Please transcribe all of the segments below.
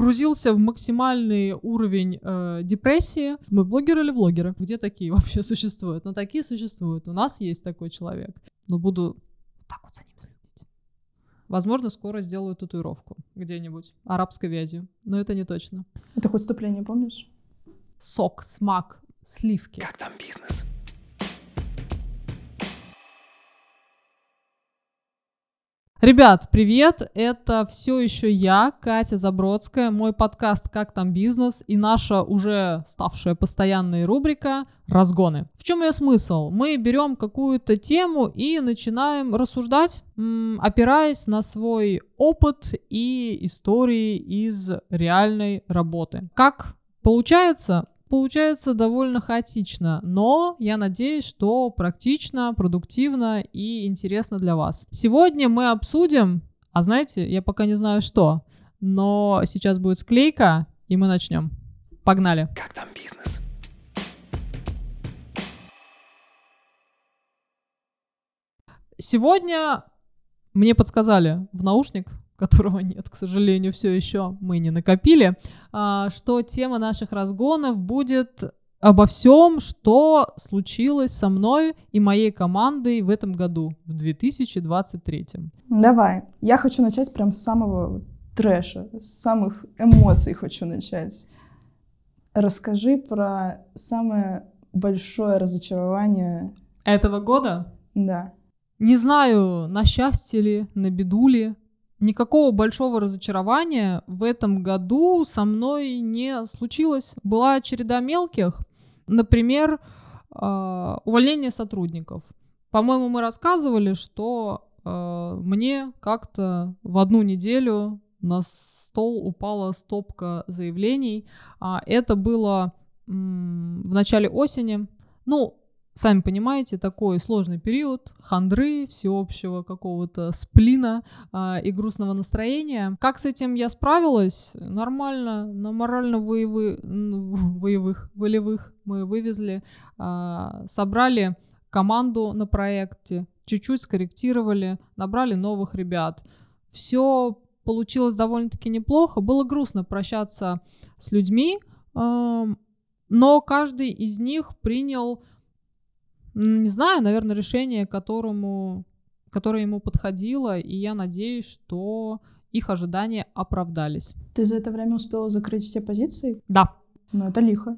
погрузился в максимальный уровень депрессии. Мы блогеры или влогеры? Где такие вообще существуют? Ну, такие существуют. У нас есть такой человек. Но буду вот так вот за ним следить. Возможно, скоро сделаю татуировку где-нибудь арабской вязью. Но это не точно. Это хоть вступление помнишь? Сок, смак, сливки. Как там бизнес? Ребят, привет! Это все еще я, Катя Забродская, мой подкаст «Как там бизнес» и наша уже ставшая постоянной рубрика «Разгоны». В чем ее смысл? Мы берем какую-то тему и начинаем рассуждать, опираясь на свой опыт и истории из реальной работы. Как получается? Получается довольно хаотично, но я надеюсь, что практично, продуктивно и интересно для вас. Сегодня мы обсудим, а знаете, я пока не знаю что, но сейчас будет склейка, и мы начнем. Погнали! Как там бизнес? Сегодня мне подсказали в наушник, которого нет, к сожалению, все еще мы не накопили, что тема наших разгонов будет обо всем, что случилось со мной и моей командой в этом году, в 2023. Давай. Я хочу начать прям с самого трэша, с самых эмоций хочу начать. Расскажи про самое большое разочарование... Этого года? Да. Не знаю, на счастье ли, на беду ли, никакого большого разочарования в этом году со мной не случилось. Была череда мелких, например, увольнение сотрудников. По-моему, мы рассказывали, что мне как-то в одну неделю на стол упала стопка заявлений. Это было в начале осени. Ну, сами понимаете, такой сложный период, хандры, всеобщего какого-то сплина и грустного настроения. Как с этим я справилась? Нормально, на морально-волевых мы вывезли, собрали команду на проекте, чуть-чуть скорректировали, набрали новых ребят. Все получилось довольно-таки неплохо. Было грустно прощаться с людьми, но каждый из них принял... Не знаю, наверное, решение, которое ему подходило, и я надеюсь, что их ожидания оправдались. Ты за это время успела закрыть все позиции? Да. Ну, это лихо.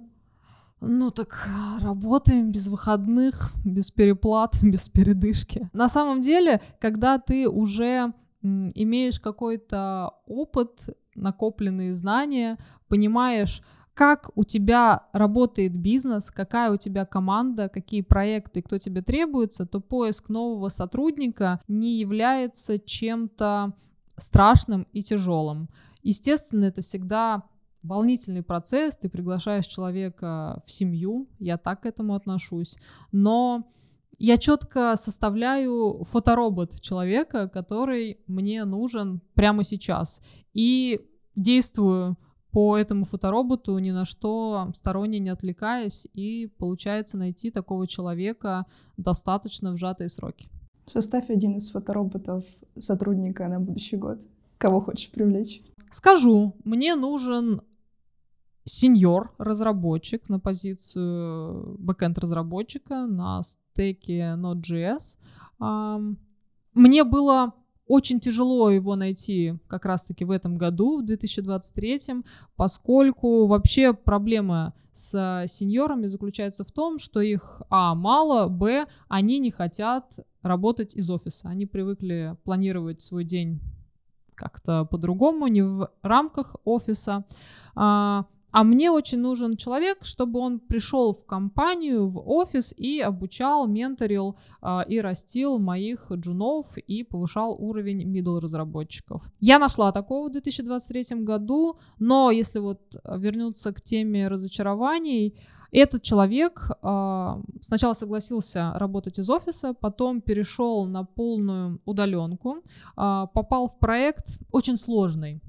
Ну, так работаем без выходных, без переплат, без передышки. На самом деле, когда ты уже имеешь какой-то опыт, накопленные знания, понимаешь... Как у тебя работает бизнес, какая у тебя команда, какие проекты, кто тебе требуется, то поиск нового сотрудника не является чем-то страшным и тяжелым. Естественно, это всегда волнительный процесс, ты приглашаешь человека в семью, я так к этому отношусь, но я четко составляю фоторобот человека, который мне нужен прямо сейчас, и действую по этому фотороботу, ни на что сторонне не отвлекаясь, и получается найти такого человека достаточно в сжатые сроки. Составь один из фотороботов сотрудника на будущий год. Кого хочешь привлечь? Скажу, мне нужен сеньор-разработчик на позицию бэкэнд-разработчика на стеке Node.js. Мне было... Очень тяжело его найти как раз-таки в этом году, в 2023, поскольку вообще проблема с сеньорами заключается в том, что их, мало, б, они не хотят работать из офиса. Они привыкли планировать свой день как-то по-другому, не в рамках офиса. А мне очень нужен человек, чтобы он пришел в компанию, в офис и обучал, менторил и растил моих джунов и повышал уровень middle-разработчиков. Я нашла такого в 2023 году, но если вот вернуться к теме разочарований, этот человек сначала согласился работать из офиса, потом перешел на полную удаленку, попал в проект очень сложный.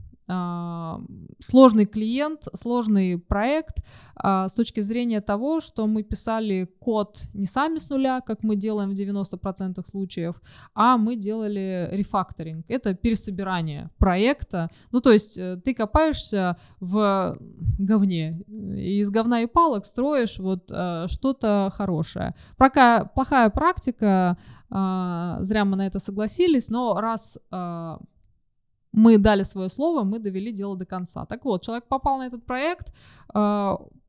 сложный клиент, сложный проект с точки зрения того, что мы писали код не сами с нуля, как мы делаем в 90% случаев, а мы делали рефакторинг. Это пересобирание проекта. Ну, то есть ты копаешься в говне, из говна и палок строишь вот что-то хорошее. Пока плохая практика, зря мы на это согласились, но раз... мы дали свое слово, мы довели дело до конца. Так вот, человек попал на этот проект,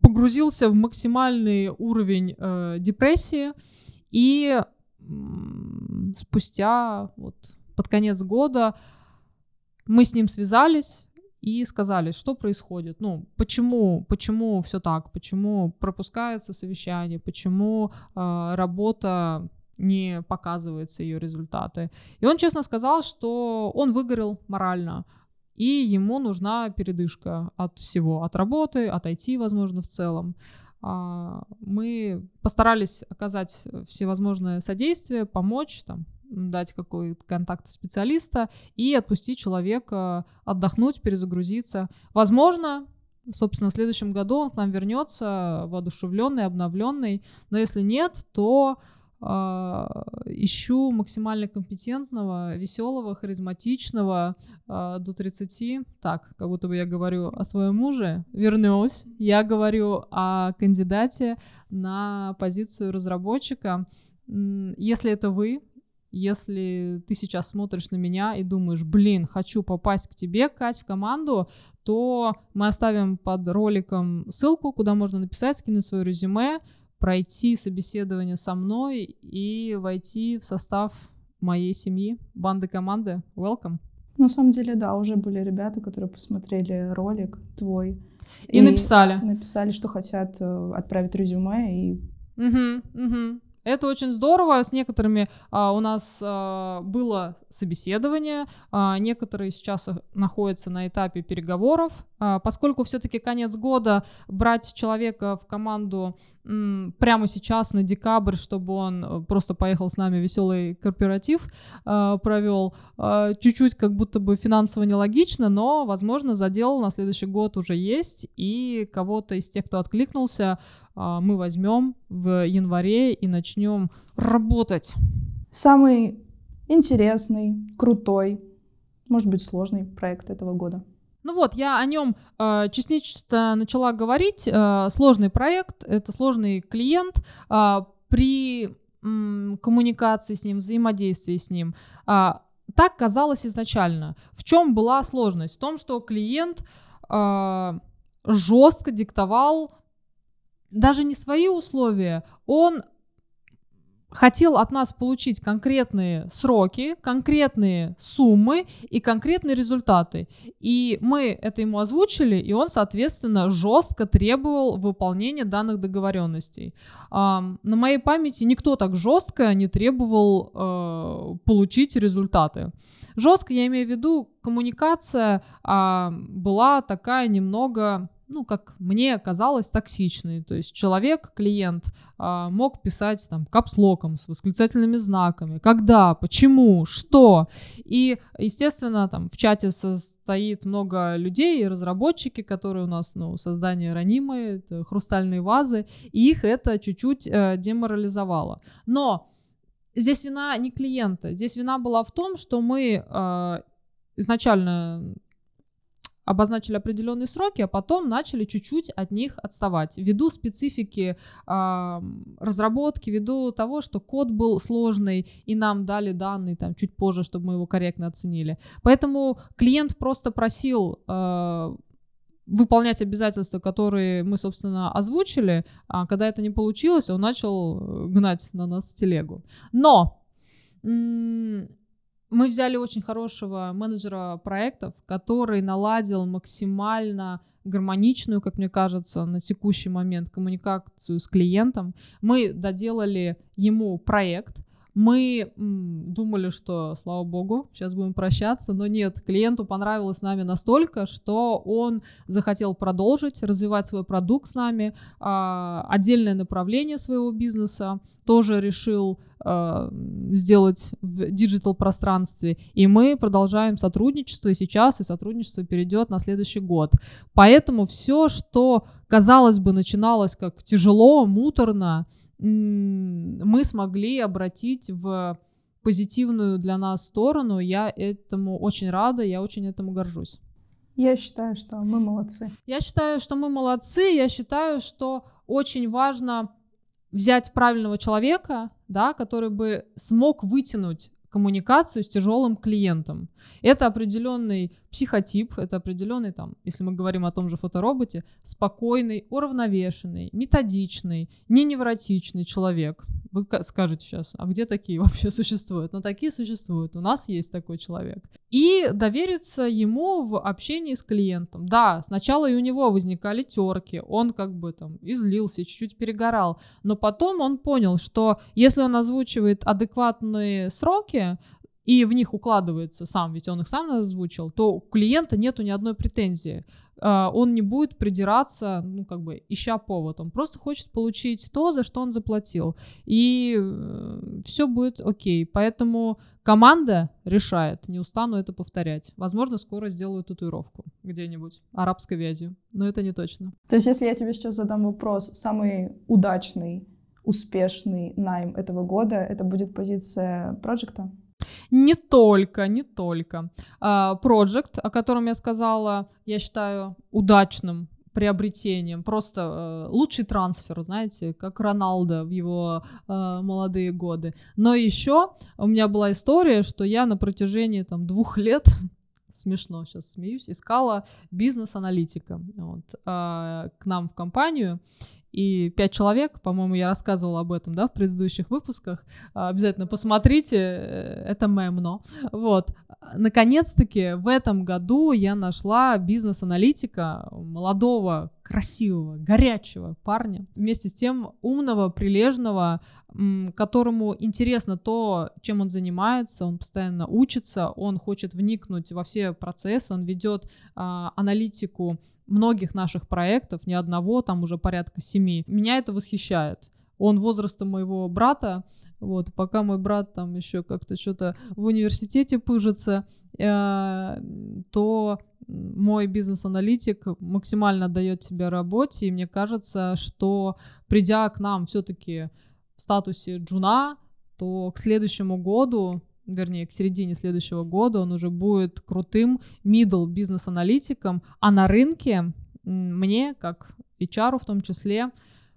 погрузился в максимальный уровень депрессии, и спустя, вот, под конец года, мы с ним связались и сказали, что происходит, ну, почему все так, почему пропускается совещание, почему работа... не показываются ее результаты. И он честно сказал, что он выгорел морально, и ему нужна передышка от всего, от работы, от IT, возможно, в целом. Мы постарались оказать всевозможное содействие, помочь, там, дать какой-то контакт специалиста и отпустить человека отдохнуть, перезагрузиться. Возможно, собственно, в следующем году он к нам вернется воодушевленный, обновленный, но если нет, то... ищу максимально компетентного, веселого, харизматичного, до 30. Так, как будто бы я говорю о своем муже. Вернусь. Я говорю о кандидате на позицию разработчика. Если это вы, если ты сейчас смотришь на меня и думаешь, блин, хочу попасть к тебе, Кать, в команду, то мы оставим под роликом ссылку, куда можно написать, скинуть свое резюме, пройти собеседование со мной и войти в состав моей семьи, банды команды. Welcome. На самом деле, да, уже были ребята, которые посмотрели ролик твой. И написали. Написали, что хотят отправить резюме. И... Это очень здорово. С некоторыми у нас было собеседование, некоторые сейчас находятся на этапе переговоров. Поскольку все-таки конец года, брать человека в команду прямо сейчас, на декабрь, чтобы он просто поехал с нами веселый корпоратив провел, чуть-чуть как будто бы финансово нелогично, но, возможно, задел на следующий год уже есть, и кого-то из тех, кто откликнулся, мы возьмем в январе и начнем работать. Самый интересный, крутой, может быть, сложный проект этого года. Ну вот, я о нем частично начала говорить. Сложный проект, это сложный клиент. При коммуникации с ним, взаимодействии с ним, так казалось изначально. В чем была сложность? В том, что клиент жестко диктовал даже не свои условия, он хотел от нас получить конкретные сроки, конкретные суммы и конкретные результаты. И мы это ему озвучили, и он, соответственно, жестко требовал выполнения данных договоренностей. На моей памяти никто так жестко не требовал получить результаты. Жестко, я имею в виду, коммуникация была такая немного... ну, как мне казалось, токсичный. То есть человек, клиент, мог писать там капслоком с восклицательными знаками. Когда, почему, что. И, естественно, там в чате состоит много людей, разработчики, которые у нас, ну, создание ранимые, хрустальные вазы, и их это чуть-чуть деморализовало. Но здесь вина не клиента. Здесь вина была в том, что мы изначально... обозначили определенные сроки, а потом начали чуть-чуть от них отставать. Ввиду специфики разработки, ввиду того, что код был сложный, и нам дали данные там, чуть позже, чтобы мы его корректно оценили. Поэтому клиент просто просил выполнять обязательства, которые мы, собственно, озвучили. А когда это не получилось, он начал гнать на нас телегу. Но... мы взяли очень хорошего менеджера проектов, который наладил максимально гармоничную, как мне кажется, на текущий момент коммуникацию с клиентом. Мы доделали ему проект, Мы думали, что, слава богу, сейчас будем прощаться, но нет, клиенту понравилось с нами настолько, что он захотел продолжить, развивать свой продукт с нами, отдельное направление своего бизнеса тоже решил сделать в диджитал-пространстве, и мы продолжаем сотрудничество и сейчас, и сотрудничество перейдет на следующий год. Поэтому все, что, казалось бы, начиналось как тяжело, муторно, мы смогли обратить в позитивную для нас сторону. Я этому очень рада, я очень этому горжусь. Я считаю, что мы молодцы. Я считаю, что очень важно взять правильного человека, да, который бы смог вытянуть коммуникацию с тяжелым клиентом. Это определенный психотип, это определенный, там, если мы говорим о том же фотороботе, спокойный, уравновешенный, методичный, не невротичный человек. Вы скажете сейчас, а где такие вообще существуют? Но такие существуют, у нас есть такой человек. И довериться ему в общении с клиентом. Да, сначала и у него возникали терки, он как бы там излился, чуть-чуть перегорал, но потом он понял, что если он озвучивает адекватные сроки, и в них укладывается сам, ведь он их сам озвучил, то у клиента нету ни одной претензии. Он не будет придираться, ну, как бы, ища повод. Он просто хочет получить то, за что он заплатил. И все будет окей. Поэтому команда решает. Не устану это повторять. Возможно, скоро сделаю татуировку где-нибудь арабской вязью. Но это не точно. То есть, если я тебе сейчас задам вопрос, самый удачный, успешный найм этого года, это будет позиция проджекта? Не только. Проджект, о котором я сказала, я считаю удачным приобретением, просто лучший трансфер, знаете, как Роналдо в его молодые годы. Но еще у меня была история, что я на протяжении там 2 лет, смешно сейчас смеюсь, искала бизнес-аналитика к нам в компанию. И 5 человек, по-моему, я рассказывала об этом, да, в предыдущих выпусках. Обязательно посмотрите, это мемно. Вот. Наконец-таки в этом году я нашла бизнес-аналитика, молодого, красивого, горячего парня, вместе с тем умного, прилежного, которому интересно то, чем он занимается, он постоянно учится, он хочет вникнуть во все процессы, он ведет аналитику многих наших проектов, не одного, там уже порядка 7. Меня это восхищает. Он возраста моего брата, вот, пока мой брат там еще как-то что-то в университете пыжится, то мой бизнес-аналитик максимально отдает себя работе, и мне кажется, что придя к нам все-таки в статусе джуна, то к следующему году, вернее, к середине следующего года он уже будет крутым middle бизнес-аналитиком, а на рынке мне, как HR в том числе,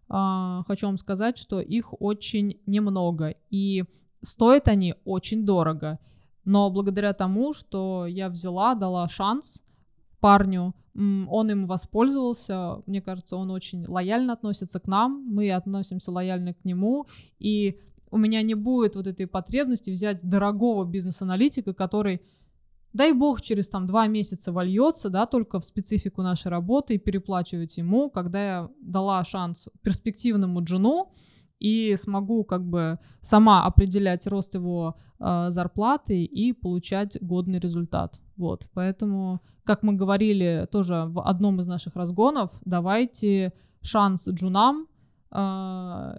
хочу вам сказать, что их очень немного, и стоят они очень дорого, но благодаря тому, что я взяла, дала шанс парню, он им воспользовался, мне кажется, он очень лояльно относится к нам, мы относимся лояльно к нему, и у меня не будет вот этой потребности взять дорогого бизнес-аналитика, который, дай бог, через там 2 месяца вольется, да, только в специфику нашей работы, и переплачивать ему, когда я дала шанс перспективному джуну и смогу как бы сама определять рост его зарплаты и получать годный результат. Вот, поэтому, как мы говорили тоже в одном из наших разгонов, давайте шанс джунам,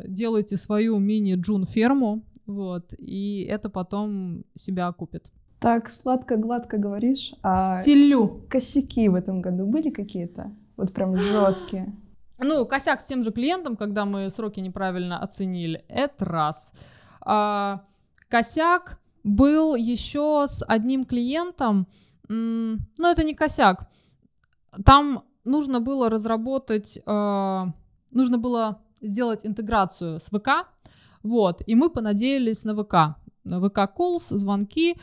делайте свою мини-джун-ферму, вот, и это потом себя окупит. Так сладко-гладко говоришь. А стилю. Косяки в этом году были какие-то? Вот прям жесткие. Ну, косяк с тем же клиентом, когда мы сроки неправильно оценили, это раз. Косяк был еще с одним клиентом, но это не косяк. Там нужно было разработать, нужно было сделать интеграцию с ВК, вот, и мы понадеялись на ВК. ВК-коллс, звонки,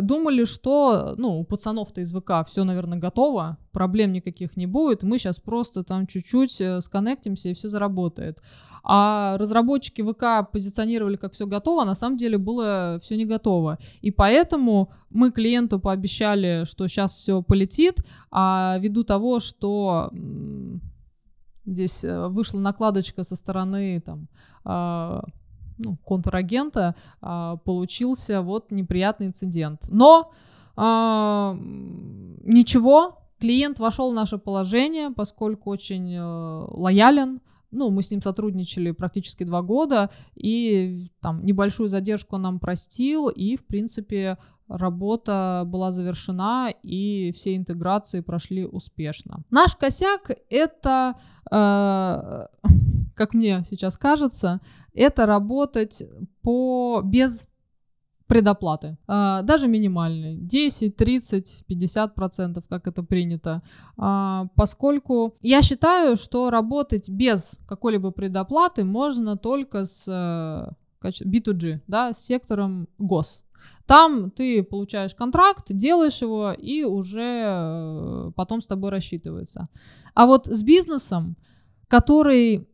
думали, что, ну, у пацанов-то из ВК все, наверное, готово, проблем никаких не будет, мы сейчас просто там чуть-чуть сконнектимся, и все заработает. А разработчики ВК позиционировали, как все готово, а на самом деле было все не готово. И поэтому мы клиенту пообещали, что сейчас все полетит, а ввиду того, что здесь вышла накладочка со стороны, там, контрагента получился вот неприятный инцидент. Но ничего, клиент вошел в наше положение, поскольку очень лоялен. Мы с ним сотрудничали практически 2 года, и там небольшую задержку нам простил, и, в принципе, работа была завершена, и все интеграции прошли успешно. Наш косяк — это, как мне сейчас кажется, это работать без предоплаты, даже минимальные, 10, 30, 50%, как это принято, поскольку я считаю, что работать без какой-либо предоплаты можно только с B2G, с сектором гос. Там ты получаешь контракт, делаешь его, и уже потом с тобой рассчитывается. А вот с бизнесом, который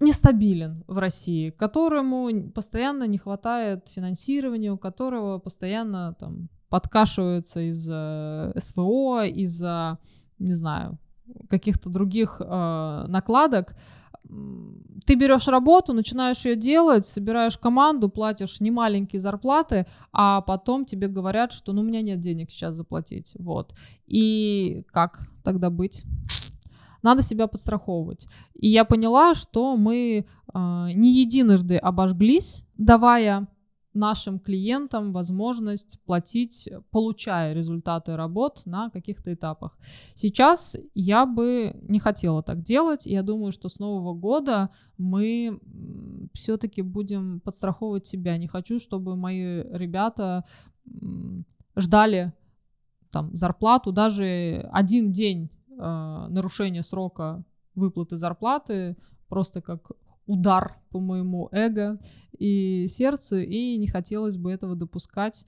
нестабилен в России, которому постоянно не хватает финансирования, у которого постоянно подкашивается из-за СВО, из-за, каких-то других накладок. Ты берешь работу, начинаешь ее делать, собираешь команду, платишь немаленькие зарплаты, а потом тебе говорят, что у меня нет денег сейчас заплатить. И как тогда быть? Надо себя подстраховывать. И я поняла, что мы не единожды обожглись, давая нашим клиентам возможность платить, получая результаты работ на каких-то этапах. Сейчас я бы не хотела так делать. Я думаю, что с Нового года мы все-таки будем подстраховывать себя. Не хочу, чтобы мои ребята ждали зарплату даже один день. Нарушение срока выплаты зарплаты просто как удар по моему эго и сердцу, и не хотелось бы этого допускать,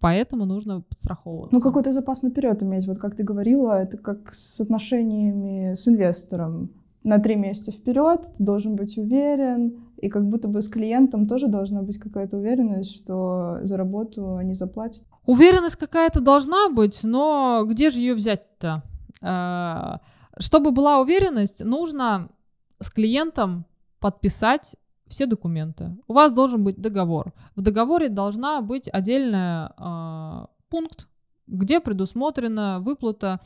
поэтому нужно подстраховываться. Какой-то запас наперед иметь, как ты говорила, это как с отношениями с инвестором. На 3 месяца вперед ты должен быть уверен, и как будто бы с клиентом тоже должна быть какая-то уверенность, что за работу они заплатят. Уверенность какая-то должна быть, но где же ее взять-то? Чтобы была уверенность, нужно с клиентом подписать все документы. У вас должен быть договор. В договоре должна быть отдельный пункт, где предусмотрена выплата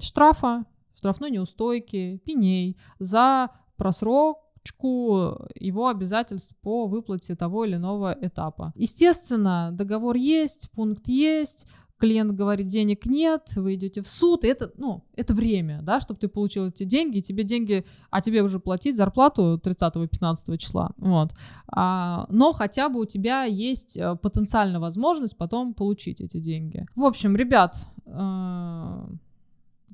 штрафа, штрафной неустойки, пеней за просрочку его обязательств по выплате того или иного этапа. Естественно, договор есть, пункт есть. Клиент говорит, денег нет, вы идете в суд, и это время, чтобы ты получил эти деньги, и тебе уже платить зарплату 30-15 числа, но хотя бы у тебя есть потенциальная возможность потом получить эти деньги. В общем, ребят,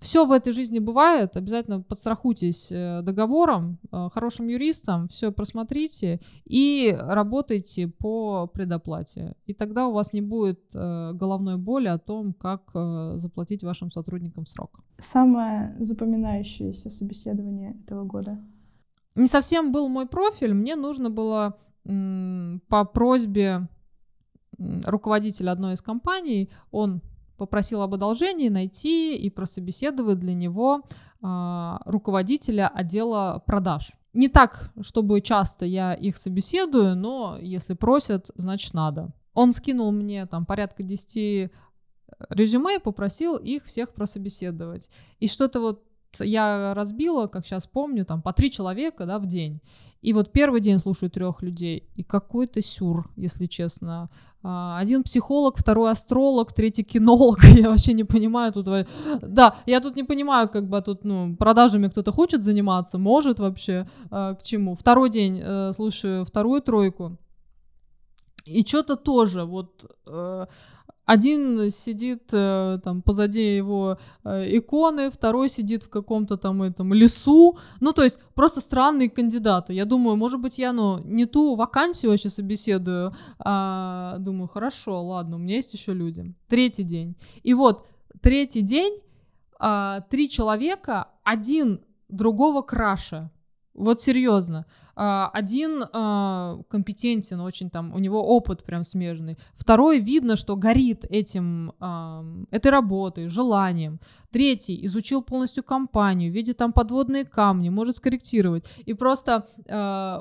все в этой жизни бывает, обязательно подстрахуйтесь договором, хорошим юристом, все просмотрите и работайте по предоплате. И тогда у вас не будет головной боли о том, как заплатить вашим сотрудникам срок. Самое запоминающееся собеседование этого года? Не совсем был мой профиль, мне нужно было по просьбе руководителя одной из компаний, он попросил об одолжении найти и прособеседовать для него руководителя отдела продаж. Не так, чтобы часто я их собеседую, но если просят, значит надо. Он скинул мне порядка 10 резюме, попросил их всех прособеседовать. И что-то я разбила, как сейчас помню, по 3 человека в день. И первый день слушаю 3 людей, и какой-то сюр, если честно. 1 психолог, 2 астролог, 3 кинолог, я вообще не понимаю тут. Да, я тут не понимаю, тут, продажами кто-то хочет заниматься, может вообще, к чему. 2-й день слушаю 2-ю тройку, и что-то тоже, 1 сидит позади его иконы, 2 сидит в каком-то лесу. То есть просто странные кандидаты. Я думаю, может быть, я не ту вакансию вообще собеседую. Думаю, хорошо, ладно, у меня есть еще люди. 3-й день. И 3-й день, 3 человека, 1 другого краше. Вот серьезно. Один компетентен очень, там, у него опыт прям смежный. Второй видно, что горит этим, этой работой, желанием. Третий изучил полностью компанию, видит там подводные камни, может скорректировать. И просто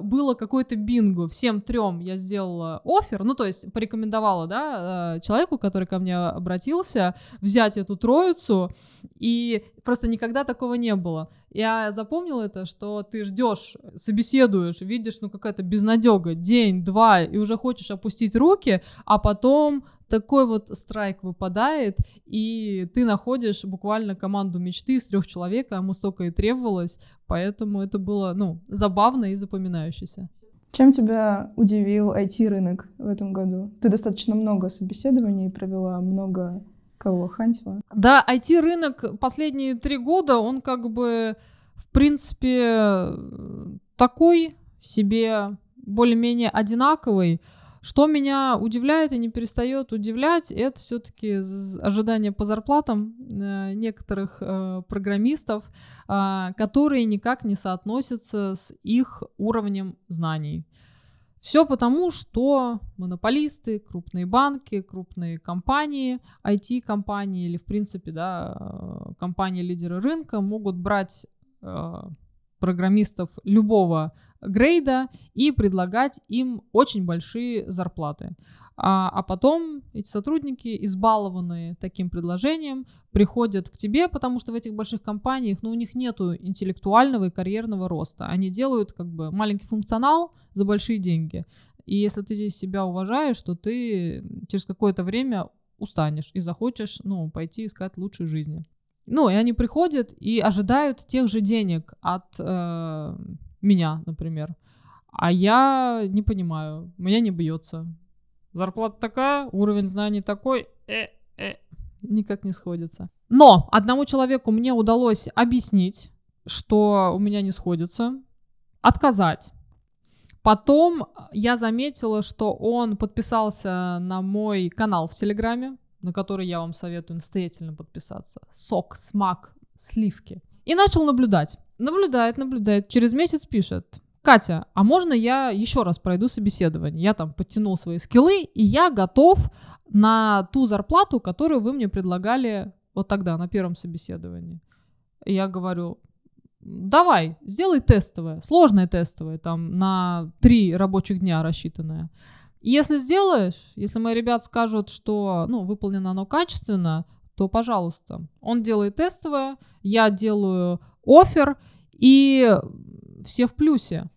было какое-то бинго. Всем трем я сделала оффер, ну, то есть порекомендовала, да, человеку, который ко мне обратился, взять эту троицу, и просто никогда такого не было. Я запомнила это, что ты ждешь, собеседуешь, видишь, ну, какая-то безнадега, день-два, и уже хочешь опустить руки, а потом такой вот страйк выпадает, и ты находишь буквально команду мечты из 3 человек, а ему столько и требовалось, поэтому это было, ну, забавно и запоминающееся. Чем тебя удивил IT-рынок в этом году? Ты достаточно много собеседований провела, много кого хантила. Да, IT-рынок последние 3 года, он как бы, в принципе, такой себе, более-менее одинаковый. Что меня удивляет и не перестает удивлять, это все-таки ожидания по зарплатам некоторых программистов, которые никак не соотносятся с их уровнем знаний. Все потому, что монополисты, крупные банки, крупные компании, IT-компании или, в принципе, да, компании-лидеры рынка могут брать программистов любого грейда и предлагать им очень большие зарплаты. А потом эти сотрудники, избалованные таким предложением, приходят к тебе, потому что в этих больших компаниях, ну, у них нету интеллектуального и карьерного роста. Они делают как бы маленький функционал за большие деньги. И если ты себя уважаешь, то ты через какое-то время устанешь и захочешь, ну, пойти искать лучшей жизни. Ну, и они приходят и ожидают тех же денег от меня, например. А я не понимаю, меня не бьется. Зарплата такая, уровень знаний такой, никак не сходится. Но одному человеку мне удалось объяснить, что у меня не сходится, отказать. Потом я заметила, что он подписался на мой канал в Телеграме, на который я вам советую настоятельно подписаться. Сок, смак, сливки. И начал наблюдать. Наблюдает. Через месяц пишет: Катя, а можно я еще раз пройду собеседование? Я там подтянул свои скиллы, и я готов на ту зарплату, которую вы мне предлагали вот тогда, на первом собеседовании. И я говорю: давай, сделай тестовое, сложное тестовое, там на 3 рабочих дня рассчитанное. Если сделаешь, если мои ребята скажут, что, ну, выполнено оно качественно, то, пожалуйста. Он делает тестовое, я делаю оффер, и все в плюсе.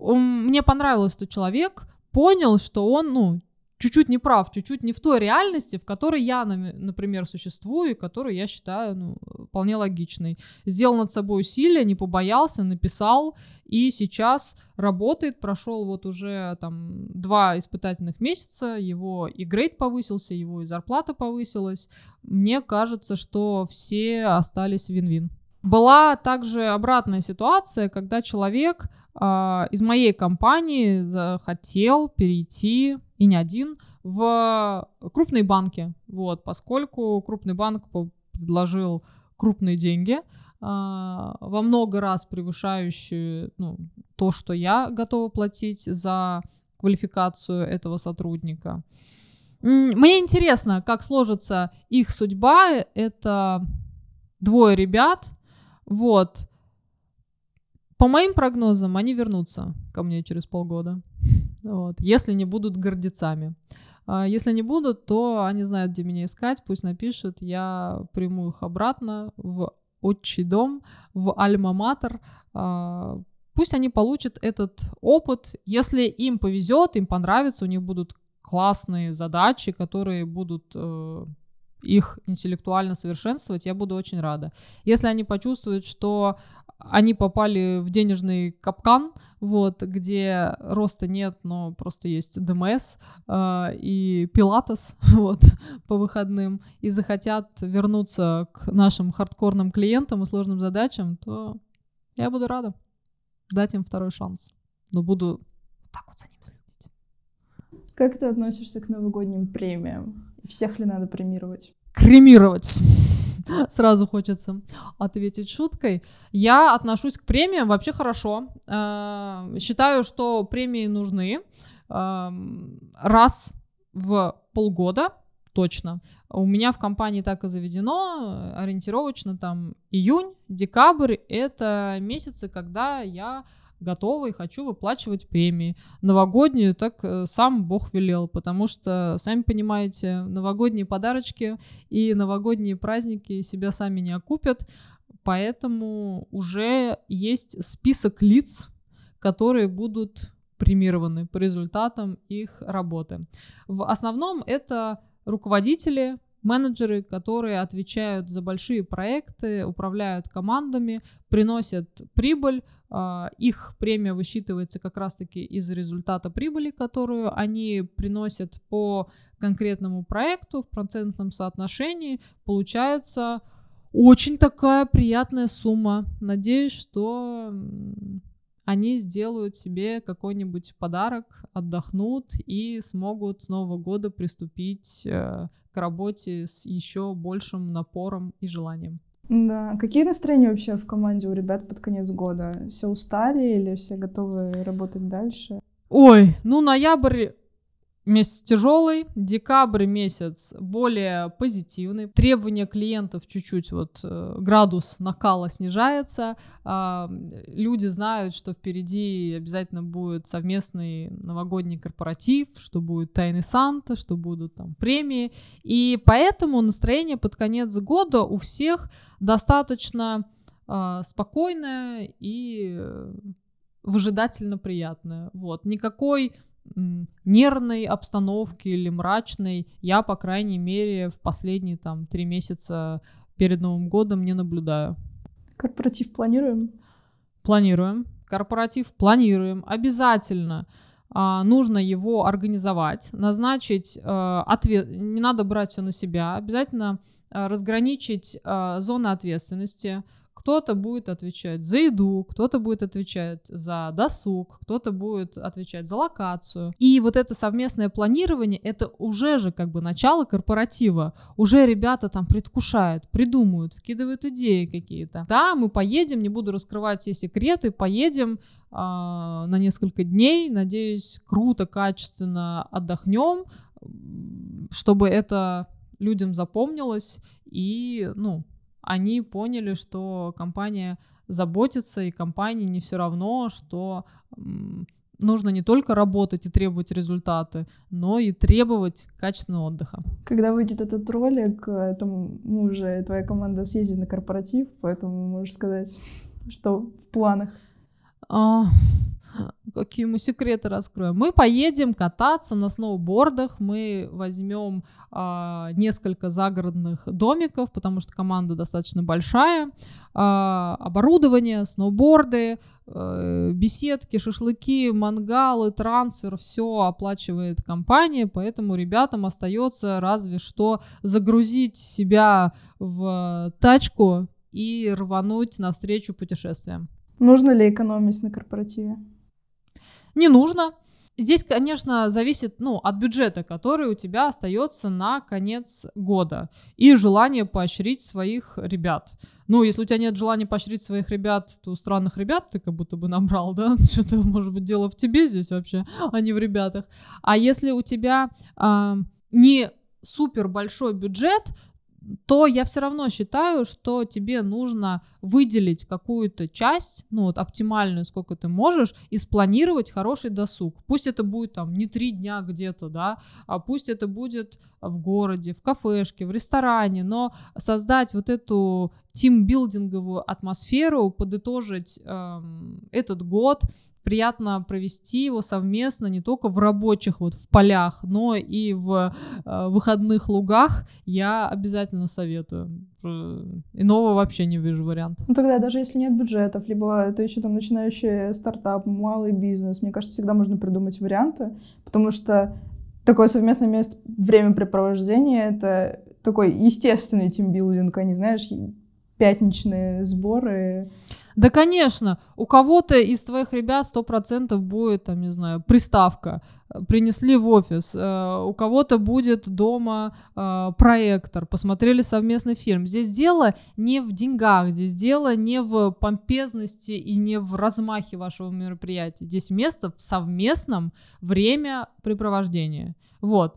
Мне понравилось, что человек понял, что он, ну, чуть-чуть не прав, чуть-чуть не в той реальности, в которой я, например, существую, и которую я считаю, ну, вполне логичной. Сделал над собой усилия, не побоялся, написал, и сейчас работает, прошел вот уже там 2 испытательных месяца, его и грейд повысился, его и зарплата повысилась. Мне кажется, что все остались вин-вин. Была также обратная ситуация, когда человек из моей компании захотел перейти, и не один, в крупные банки, вот, поскольку крупный банк предложил крупные деньги, во много раз превышающие, ну, то, что я готова платить за квалификацию этого сотрудника. Мне интересно, как сложится их судьба. Это 2 ребят, вот. По моим прогнозам, они вернутся ко мне через полгода, вот, если не будут гордецами. Если не будут, то они знают, где меня искать, пусть напишут, я приму их обратно в отчий дом, в альма-матер. Пусть они получат этот опыт, если им повезет, им понравится, у них будут классные задачи, которые будут их интеллектуально совершенствовать, я буду очень рада. Если они почувствуют, что они попали в денежный капкан, вот, где роста нет, но просто есть ДМС и пилатес, вот, по выходным, и захотят вернуться к нашим хардкорным клиентам и сложным задачам, то я буду рада дать им 2 шанс. Но буду вот так вот за ними следить. Как ты относишься к новогодним премиям? Всех ли надо премировать? Кремировать. сразу хочется ответить шуткой. Я отношусь к премиям вообще хорошо. Считаю, что премии нужны раз в полгода точно. У меня в компании так и заведено, ориентировочно там июнь, декабрь – это месяцы, когда я готова и хочу выплачивать премии. Новогоднюю так сам Бог велел, потому что, сами понимаете, новогодние подарочки и новогодние праздники себя сами не окупят, поэтому уже есть список лиц, которые будут премированы по результатам их работы. В основном это руководители, менеджеры, которые отвечают за большие проекты, управляют командами, приносят прибыль. Их премия высчитывается как раз-таки из результата прибыли, которую они приносят по конкретному проекту в процентном соотношении. Получается очень такая приятная сумма. Надеюсь, что они сделают себе какой-нибудь подарок, отдохнут и смогут с Нового года приступить к работе с еще большим напором и желанием. Да. Какие настроения вообще в команде у ребят под конец года? Все устали или все готовы работать дальше? Ой, ну ноябрь месяц тяжелый, декабрь месяц более позитивный. Требования клиентов чуть-чуть, вот градус накала снижается. Люди знают, что впереди обязательно будет совместный новогодний корпоратив, что будет Тайны Санта, что будут там премии. И поэтому настроение под конец года у всех достаточно спокойное и выжидательно приятное. Вот, никакой нервной обстановки или мрачной я, по крайней мере, в последние 3 месяца перед Новым годом не наблюдаю. Корпоратив планируем? Планируем. Корпоратив планируем. Обязательно нужно его организовать, назначить ответ. Не надо брать все на себя. Обязательно разграничить зоны ответственности. Кто-то будет отвечать за еду, кто-то будет отвечать за досуг, кто-то будет отвечать за локацию. И вот это совместное планирование, это уже же как бы начало корпоратива. Уже ребята там предвкушают, придумывают, вкидывают идеи какие-то. Да, мы поедем, не буду раскрывать все секреты, поедем на несколько дней. Надеюсь, круто, качественно отдохнем, чтобы это людям запомнилось и, они поняли, что компания заботится, и компании не все равно, что нужно не только работать и требовать результаты, но и требовать качественного отдыха. Когда выйдет этот ролик, там уже твоя команда съездит на корпоратив, поэтому можешь сказать, что в планах. Какие мы секреты раскроем? Мы поедем кататься на сноубордах, мы возьмем несколько загородных домиков, потому что команда достаточно большая, оборудование, сноуборды, беседки, шашлыки, мангалы, трансфер, все оплачивает компания, поэтому ребятам остается разве что загрузить себя в тачку и рвануть навстречу путешествиям. Нужно ли экономить на корпоративе? Не нужно. Здесь, конечно, зависит, от бюджета, который у тебя остается на конец года, и желание поощрить своих ребят. Если у тебя нет желания поощрить своих ребят, то странных ребят ты как будто бы набрал, да? Что-то, может быть, дело в тебе здесь вообще, а не в ребятах. А если у тебя не супер большой бюджет, то я все равно считаю, что тебе нужно выделить какую-то часть, оптимальную, сколько ты можешь, и спланировать хороший досуг. Пусть это будет не 3 дня где-то, да, а пусть это будет в городе, в кафешке, в ресторане, но создать вот эту тимбилдинговую атмосферу, подытожить этот год, приятно провести его совместно не только в рабочих, в полях, но и в выходных лугах, я обязательно советую. Иного вообще не вижу варианта. Тогда даже если нет бюджетов, либо это еще начинающий стартап, малый бизнес, мне кажется, всегда можно придумать варианты, потому что такое совместное место, времяпрепровождение, это такой естественный тимбилдинг, а не, пятничные сборы. Да, конечно, у кого-то из твоих ребят 100% будет, там, не знаю, приставка, принесли в офис, у кого-то будет дома проектор, посмотрели совместный фильм. Здесь дело не в деньгах, здесь дело не в помпезности и не в размахе вашего мероприятия. Здесь место в совместном времяпрепровождении. Вот.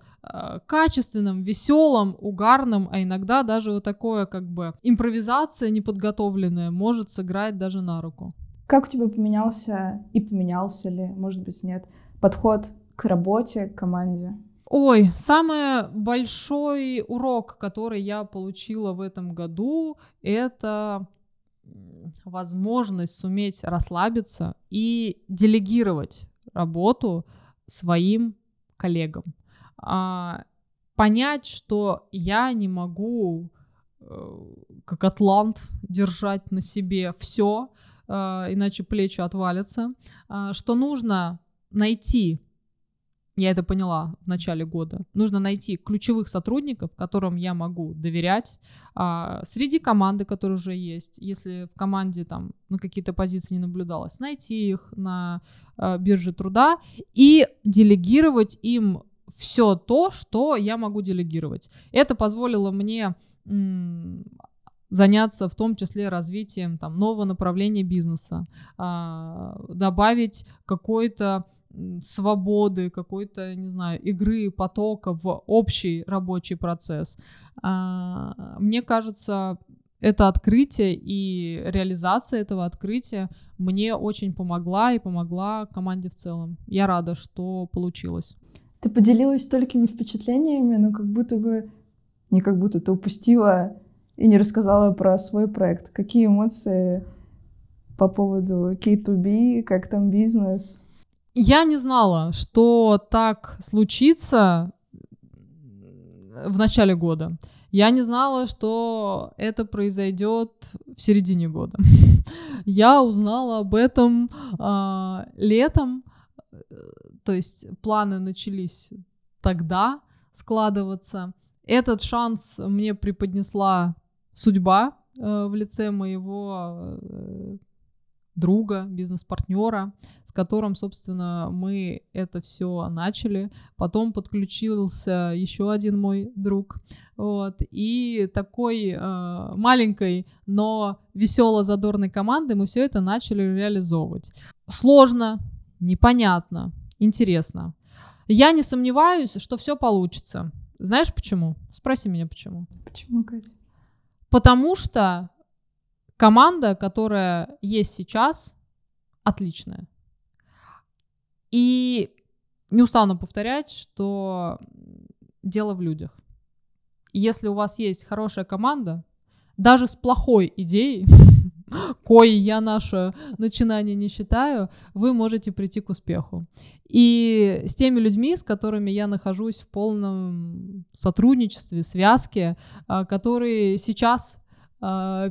Качественном, веселом, угарном, а иногда даже вот такое как бы импровизация неподготовленная может сыграть даже на руку. Как у тебя поменялся и поменялся ли, может быть, нет, подход к работе, к команде? Ой, самый большой урок, который я получила в этом году, это возможность суметь расслабиться и делегировать работу своим коллегам. Понять, что я не могу, как атлант, держать на себе все, иначе плечи отвалятся, что нужно найти, я это поняла в начале года, нужно найти ключевых сотрудников, которым я могу доверять, среди команды, которые уже есть, если в команде там на какие-то позиции не наблюдалось, найти их на бирже труда и делегировать им все то, что я могу делегировать. Это позволило мне заняться в том числе развитием там, нового направления бизнеса, добавить какой-то свободы, какой-то, не знаю, игры, потока в общий рабочий процесс. Мне кажется, это открытие и реализация этого открытия мне очень помогла и помогла команде в целом. Я рада, что получилось. Ты поделилась столькими впечатлениями, но как будто бы, не как будто, ты упустила и не рассказала про свой проект. Какие эмоции по поводу K2B, как там бизнес? Я не знала, что так случится в начале года. Я не знала, что это произойдет в середине года. Я узнала об этом летом. То есть планы начались тогда складываться. Этот шанс мне преподнесла судьба в лице моего друга, бизнес-партнера, с которым, собственно, мы это все начали. Потом подключился еще один мой друг. Вот. И такой маленькой, но весело-задорной командой мы все это начали реализовывать. Сложно, непонятно, интересно. Я не сомневаюсь, что все получится. Знаешь почему? Спроси меня почему. Почему, Катя? Потому что команда, которая есть сейчас, отличная. И не устану повторять, что дело в людях. Если у вас есть хорошая команда, даже с плохой идеей, кое я наше начинание не считаю, вы можете прийти к успеху. И с теми людьми, с которыми я нахожусь в полном сотрудничестве, связке, которые сейчас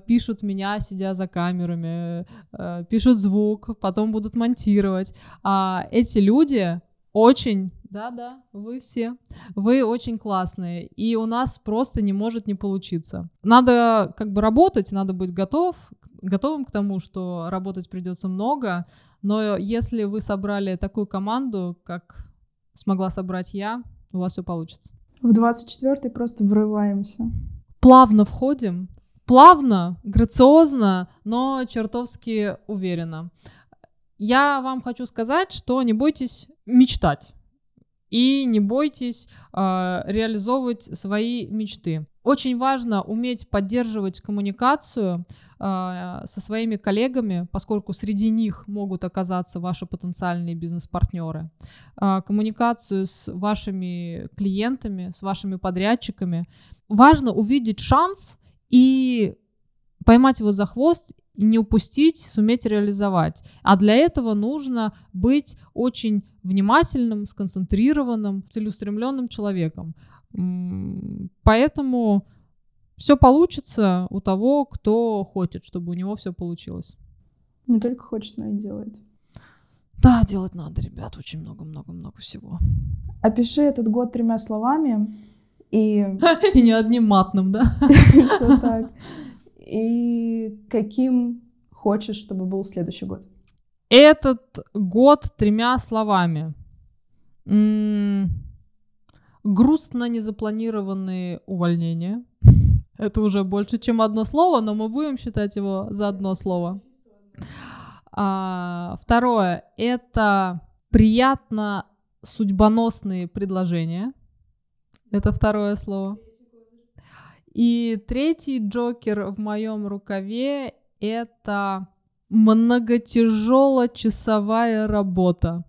пишут меня, сидя за камерами, пишут звук, потом будут монтировать. Эти люди очень... Да-да, вы все. Вы очень классные, и у нас просто не может не получиться. Надо как бы работать, надо быть готовым к тому, что работать придется много, но если вы собрали такую команду, как смогла собрать я, у вас все получится. В 24-й просто врываемся. Плавно входим, плавно, грациозно, но чертовски уверенно. Я вам хочу сказать, что не бойтесь мечтать. И не бойтесь реализовывать свои мечты. Очень важно уметь поддерживать коммуникацию со своими коллегами, поскольку среди них могут оказаться ваши потенциальные бизнес-партнеры. Коммуникацию с вашими клиентами, с вашими подрядчиками. Важно увидеть шанс и поймать его за хвост, не упустить, суметь реализовать. А для этого нужно быть очень внимательным, сконцентрированным, целеустремленным человеком. Поэтому все получится у того, кто хочет, чтобы у него все получилось. Не только хочет, но и делает. Да, делать надо, ребят, очень много-много-много всего. Опиши этот год 3 словами и... И не одним матным, да? Все так. И каким хочешь, чтобы был следующий год? Этот год 3 словами. Грустно незапланированные увольнения. Это уже больше, чем 1 слово, но мы будем считать его за 1 слово. Второе — это приятно судьбоносные предложения. Это 2 слово. И 3 джокер в моем рукаве — это многотяжелочасовая работа.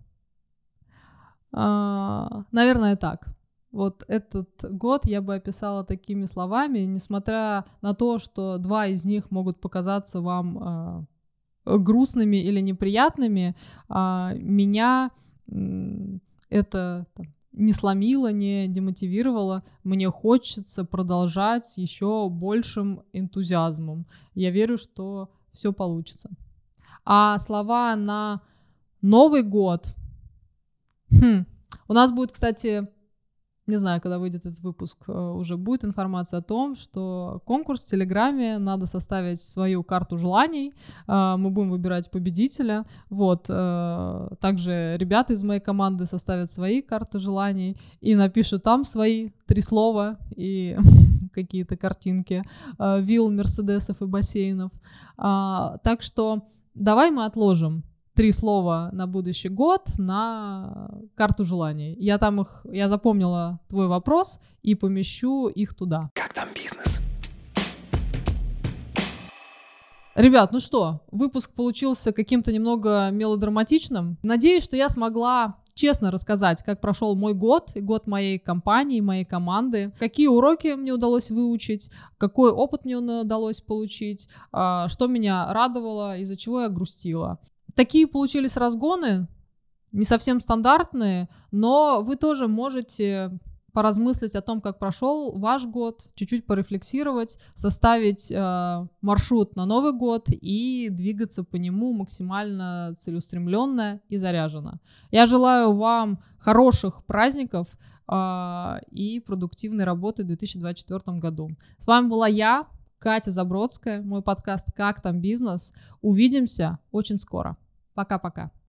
Наверное, так. Вот этот год я бы описала такими словами, несмотря на то, что 2 из них могут показаться вам грустными или неприятными, меня это не сломило, не демотивировало. Мне хочется продолжать с еще большим энтузиазмом. Я верю, что все получится. А слова на Новый год... У нас будет, кстати, не знаю, когда выйдет этот выпуск, уже будет информация о том, что конкурс в Телеграме, надо составить свою карту желаний, мы будем выбирать победителя, вот, также ребята из моей команды составят свои карты желаний и напишут там свои 3 слова и какие-то картинки вилл, мерседесов и бассейнов, так что давай мы отложим 3 слова на будущий год на карту желаний. Я запомнила твой вопрос и помещу их туда. Как там бизнес? Ребят, ну что, выпуск получился каким-то немного мелодраматичным. Надеюсь, что я смогла честно рассказать, как прошел мой год и год моей компании, моей команды, какие уроки мне удалось выучить, какой опыт мне удалось получить, что меня радовало, из-за чего я грустила. Такие получились разгоны, не совсем стандартные, но вы тоже можете поразмыслить о том, как прошел ваш год, чуть-чуть порефлексировать, составить маршрут на Новый год и двигаться по нему максимально целеустремленно и заряженно. Я желаю вам хороших праздников и продуктивной работы в 2024 году. С вами была я, Катя Забродская, мой подкаст «Как там бизнес?». Увидимся очень скоро. Пока-пока.